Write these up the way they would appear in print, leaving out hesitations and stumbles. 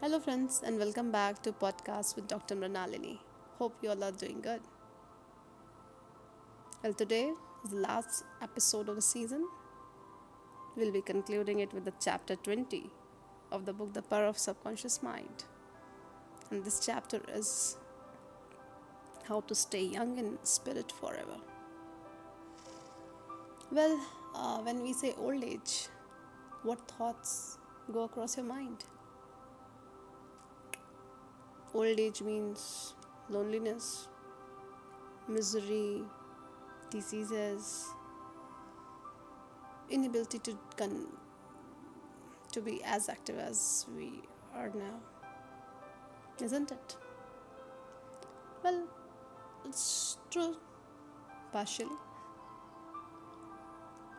Hello friends and welcome back to podcast with Dr. Mrinalini. Hope you all are doing good. Well, today is the last episode of the season. We'll be concluding it with the chapter 20 of the book The Power of Subconscious Mind. And this chapter is how to stay young in spirit forever. Well, when we say old age, what thoughts go across your mind? Old age means loneliness, misery, diseases, inability to be as active as we are now, isn't it? Well, it's true, partially,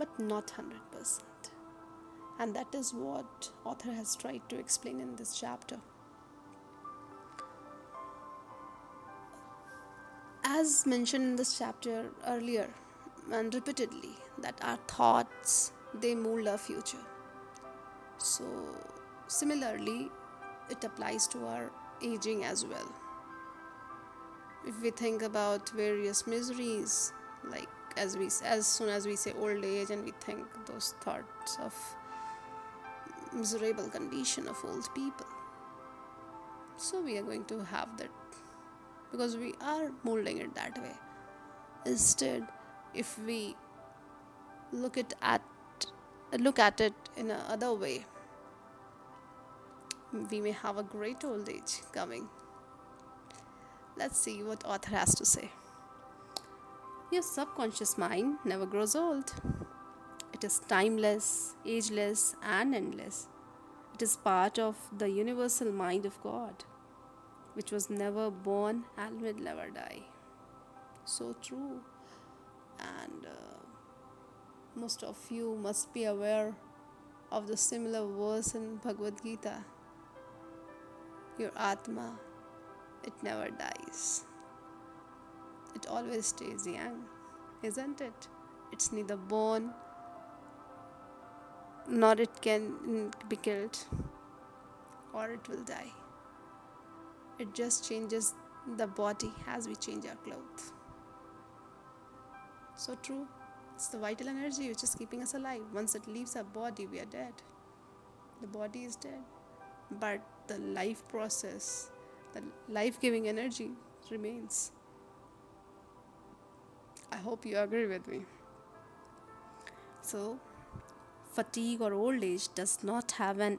but not 100%. And that is what author has tried to explain in this chapter. As mentioned in this chapter earlier and repeatedly, that our thoughts, they mold our future. So similarly, it applies to our aging as well. If we think about various miseries, like as soon as we say old age, and we think those thoughts of miserable condition of old people, so we are going to have that, because we are molding it that way. Instead, if we look at it in another way, we may have a great old age coming. Let's see what author has to say. Your subconscious mind never grows old. It is timeless, ageless, and endless. It is part of the universal mind of God, which was never born and will never die. So true. And most of you must be aware of the similar verse in Bhagavad Gita. Your Atma, it never dies. It always stays young, isn't it? It's neither born nor it can be killed, or it will die. It just changes the body as we change our clothes. So true. It's the vital energy which is keeping us alive. Once it leaves our body, we are dead. The body is dead. But the life process, the life-giving energy remains. I hope you agree with me. So, fatigue or old age does not have any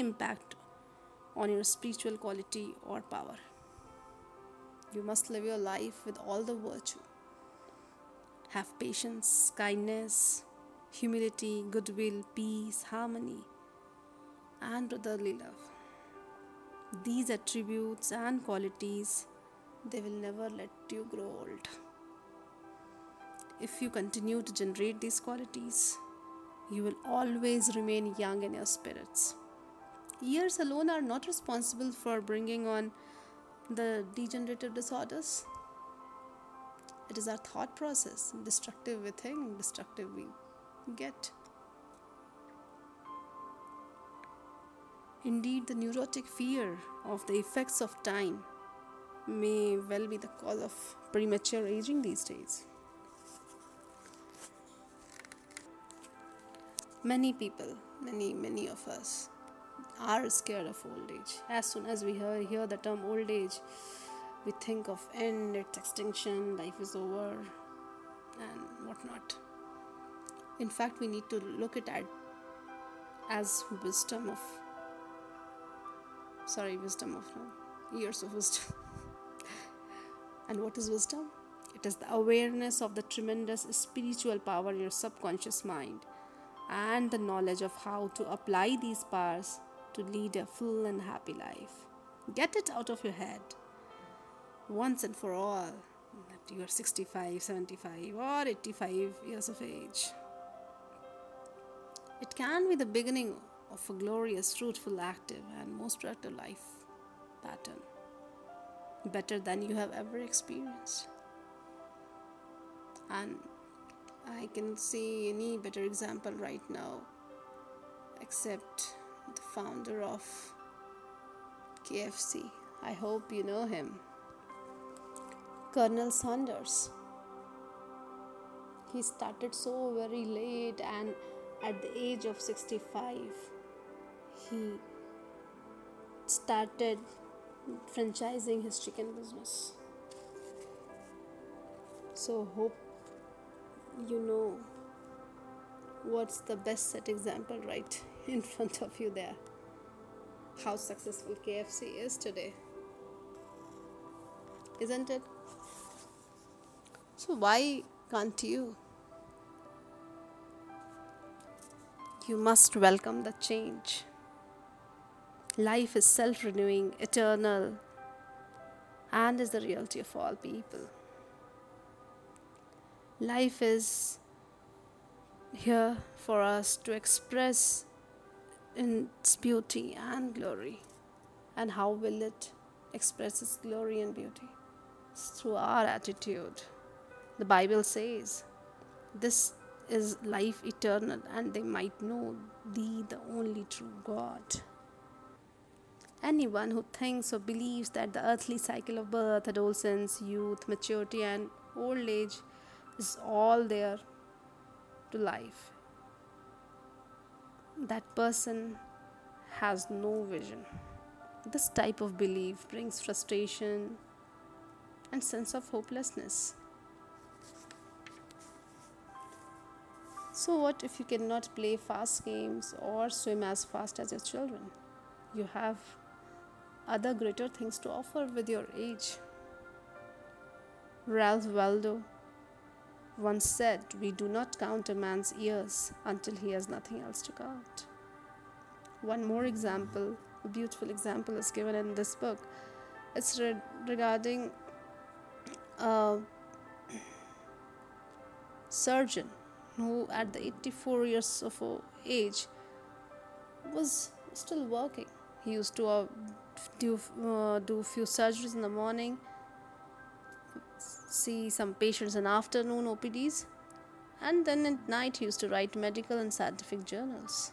impact on your spiritual quality or power. You must live your life with all the virtue. Have patience, kindness, humility, goodwill, peace, harmony, and brotherly love. These attributes and qualities, they will never let you grow old. If you continue to generate these qualities, you will always remain young in your spirits. Years alone are not responsible for bringing on the degenerative disorders. It is our thought process. Destructive we think, destructive we get. Indeed, the neurotic fear of the effects of time may well be the cause of premature aging these days. Many people, many of us, are scared of old age. As soon as we hear the term old age, we think of end, it's extinction, life is over, and whatnot. In fact, we need to look at it as years of wisdom. And what is wisdom? It is the awareness of the tremendous spiritual power in your subconscious mind, and the knowledge of how to apply these powers to lead a full and happy life. Get it out of your head once and for all that you are 65, 75 or 85 years of age. It can be the beginning of a glorious, fruitful, active and most productive life pattern, better than you have ever experienced. And I can see any better example right now except the founder of KFC. I hope you know him. Colonel Sanders. He started so very late, and at the age of 65, he started franchising his chicken business. So hope you know what's the best set example right in front of you there. How successful KFC is today. Isn't it? So why can't you? You must welcome the change. Life is self-renewing, eternal, and is the reality of all people. Life is here for us to express in its beauty and glory. And how will it express its glory and beauty? It's through our attitude. The Bible says, this is life eternal, and they might know thee, the only true God. Anyone who thinks or believes that the earthly cycle of birth, adolescence, youth, maturity, and old age is all there to life, that person has no vision. This type of belief brings frustration and sense of hopelessness. So what if you cannot play fast games or swim as fast as your children? You have other greater things to offer with your age. Ralph Waldo once said, we do not count a man's years until he has nothing else to count. One more example, a beautiful example is given in this book. It's regarding a surgeon who at the 84 years of age was still working. He used to do few surgeries in the morning, see some patients in afternoon OPDs, and then at night he used to write medical and scientific journals.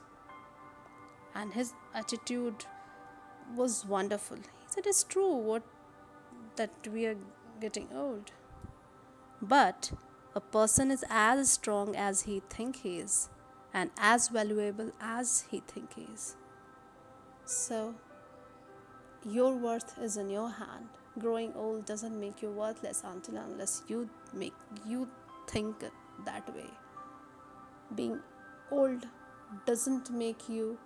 And his attitude was wonderful. He said, it's true that we are getting old, but a person is as strong as he thinks he is and as valuable as he thinks he is. So your worth is in your hand. Growing old doesn't make you worthless until unless you think that way. Being old doesn't make you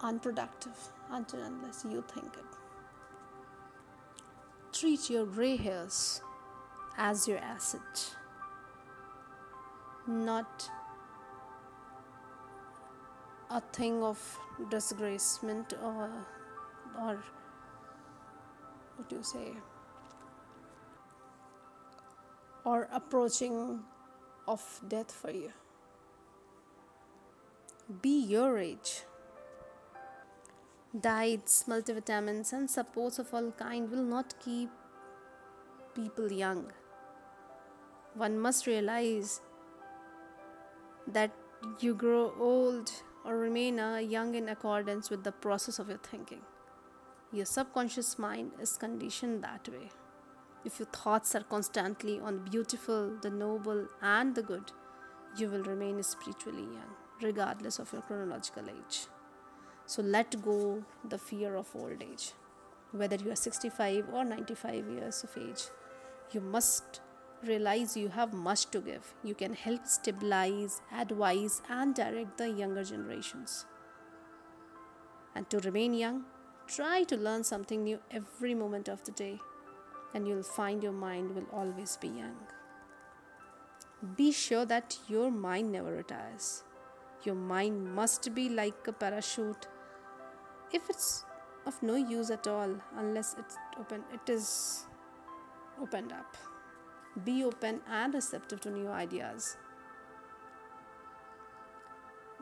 unproductive until unless you think it. Treat your grey hairs as your asset, not a thing of disgracement or what do you say, or approaching of death for you. Be your age. Diets, multivitamins, and supports of all kind will not keep people young. One must realize that you grow old or remain young in accordance with the process of your thinking. Your subconscious mind is conditioned that way. If your thoughts are constantly on the beautiful, the noble, and the good, you will remain spiritually young, regardless of your chronological age. So let go the fear of old age. Whether you are 65 or 95 years of age, you must realize you have much to give. You can help stabilize, advise, and direct the younger generations. And to remain young, try to learn something new every moment of the day, and you'll find your mind will always be young. Be sure that your mind never retires. Your mind must be like a parachute. If it's of no use at all, unless it is opened up. Be open and receptive to new ideas.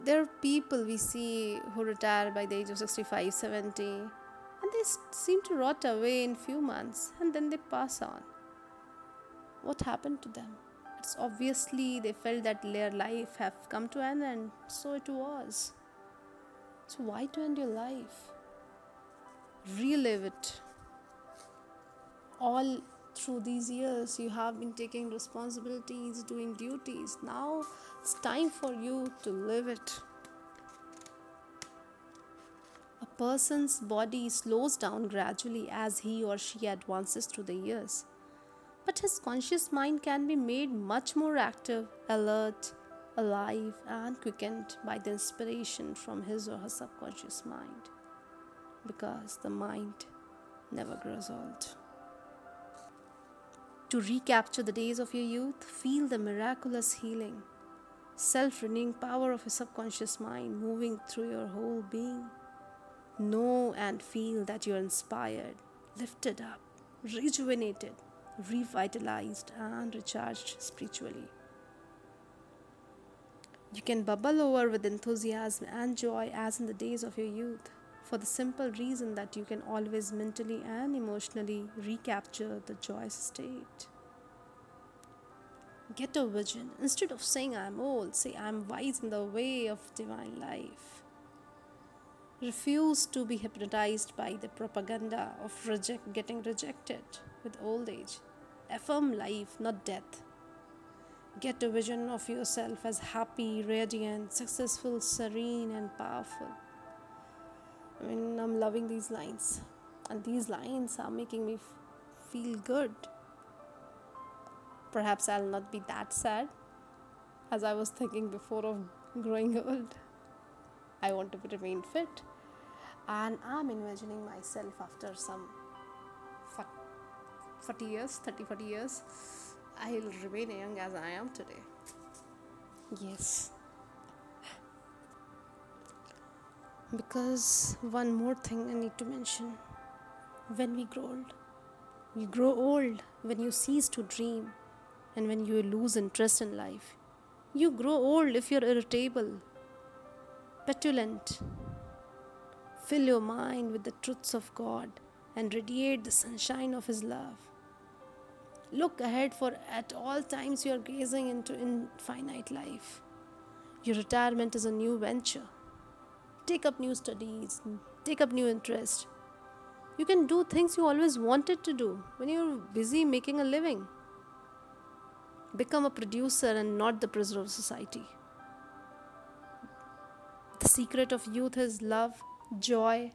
There are people we see who retire by the age of 65, 70, and they seem to rot away in few months, and then they pass on. What happened to them? It's obviously they felt that their life have come to an end, so it was. So why to end your life? relive it. All through these years you have been taking responsibilities, doing duties. Now it's time for you to live it. A person's body slows down gradually as he or she advances through the years. But his conscious mind can be made much more active, alert, alive, and quickened by the inspiration from his or her subconscious mind. Because the mind never grows old. To recapture the days of your youth, feel the miraculous healing, self-renewing power of your subconscious mind moving through your whole being. Know and feel that you are inspired, lifted up, rejuvenated, revitalized, and recharged spiritually. You can bubble over with enthusiasm and joy as in the days of your youth, for the simple reason that you can always mentally and emotionally recapture the joyous state. Get a vision. Instead of saying I am old, say I am wise in the way of divine life. Refuse to be hypnotized by the propaganda of getting rejected with old age. Affirm life, not death. Get a vision of yourself as happy, radiant, successful, serene, and powerful. I mean, I'm loving these lines, and these lines are making me feel good. Perhaps I'll not be that sad as I was thinking before of growing old. I want to remain fit, and I'm imagining myself after some 40 years, I'll remain young as I am today. Yes. Because one more thing I need to mention. When we grow old when you cease to dream and when you lose interest in life. You grow old if you're irritable, petulant. Fill your mind with the truths of God and radiate the sunshine of His love. Look ahead, for at all times you are gazing into infinite life. Your retirement is a new venture. Take up new studies, take up new interests. You can do things you always wanted to do when you're busy making a living. Become a producer and not the prisoner of society. The secret of youth is love, joy,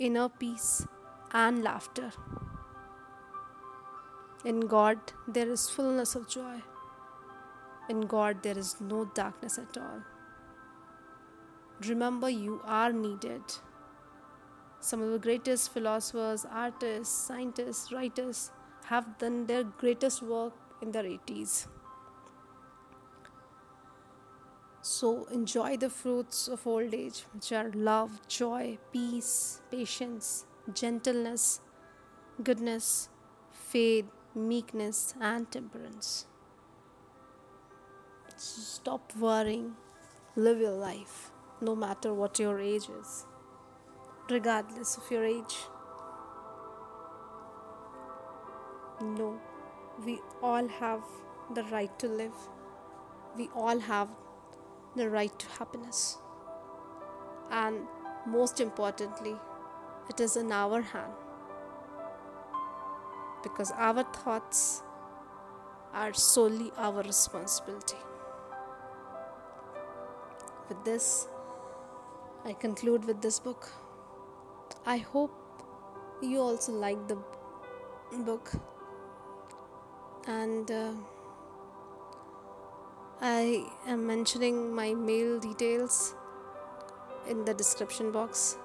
inner peace, and laughter. In God, there is fullness of joy. In God, there is no darkness at all. Remember, you are needed. Some of the greatest philosophers, artists, scientists, writers have done their greatest work in their 80s. So enjoy the fruits of old age, which are love, joy, peace, patience, gentleness, goodness, faith, meekness, and temperance. So stop worrying, live your life. No matter what your age is, regardless of your age. No, we all have the right to live. We all have the right to happiness. And most importantly, it is in our hand. Because our thoughts are solely our responsibility. With this, I conclude with this book. I hope you also like the book, and I am mentioning my mail details in the description box.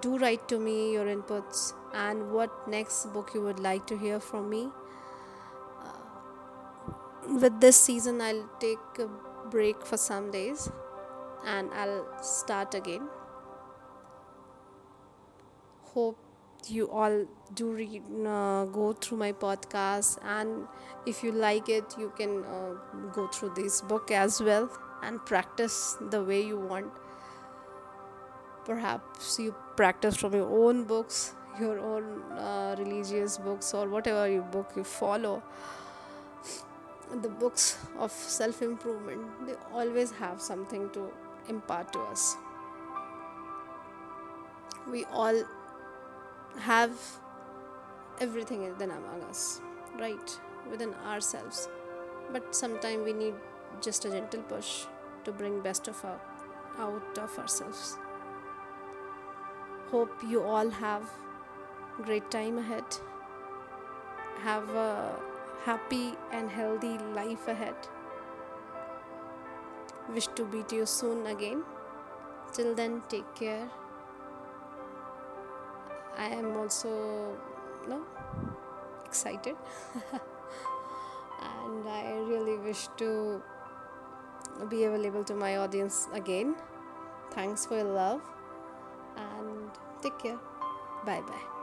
Do write to me your inputs and what next book you would like to hear from me. With this season, I'll take a break for some days. And I'll start again. Hope you all do read, go through my podcast, and if you like it, you can go through this book as well and practice the way you want. Perhaps you practice from your own books, your own religious books, or whatever book you follow. The books of self-improvement, they always have something to impart to us. We all have everything within among us, right? Within ourselves. But sometimes we need just a gentle push to bring best of our out of ourselves. Hope you all have great time ahead. Have a happy and healthy life ahead. Wish to meet you soon again. Till then, take care. I am also excited and I really wish to be available to my audience again. Thanks for your love and take care. Bye bye.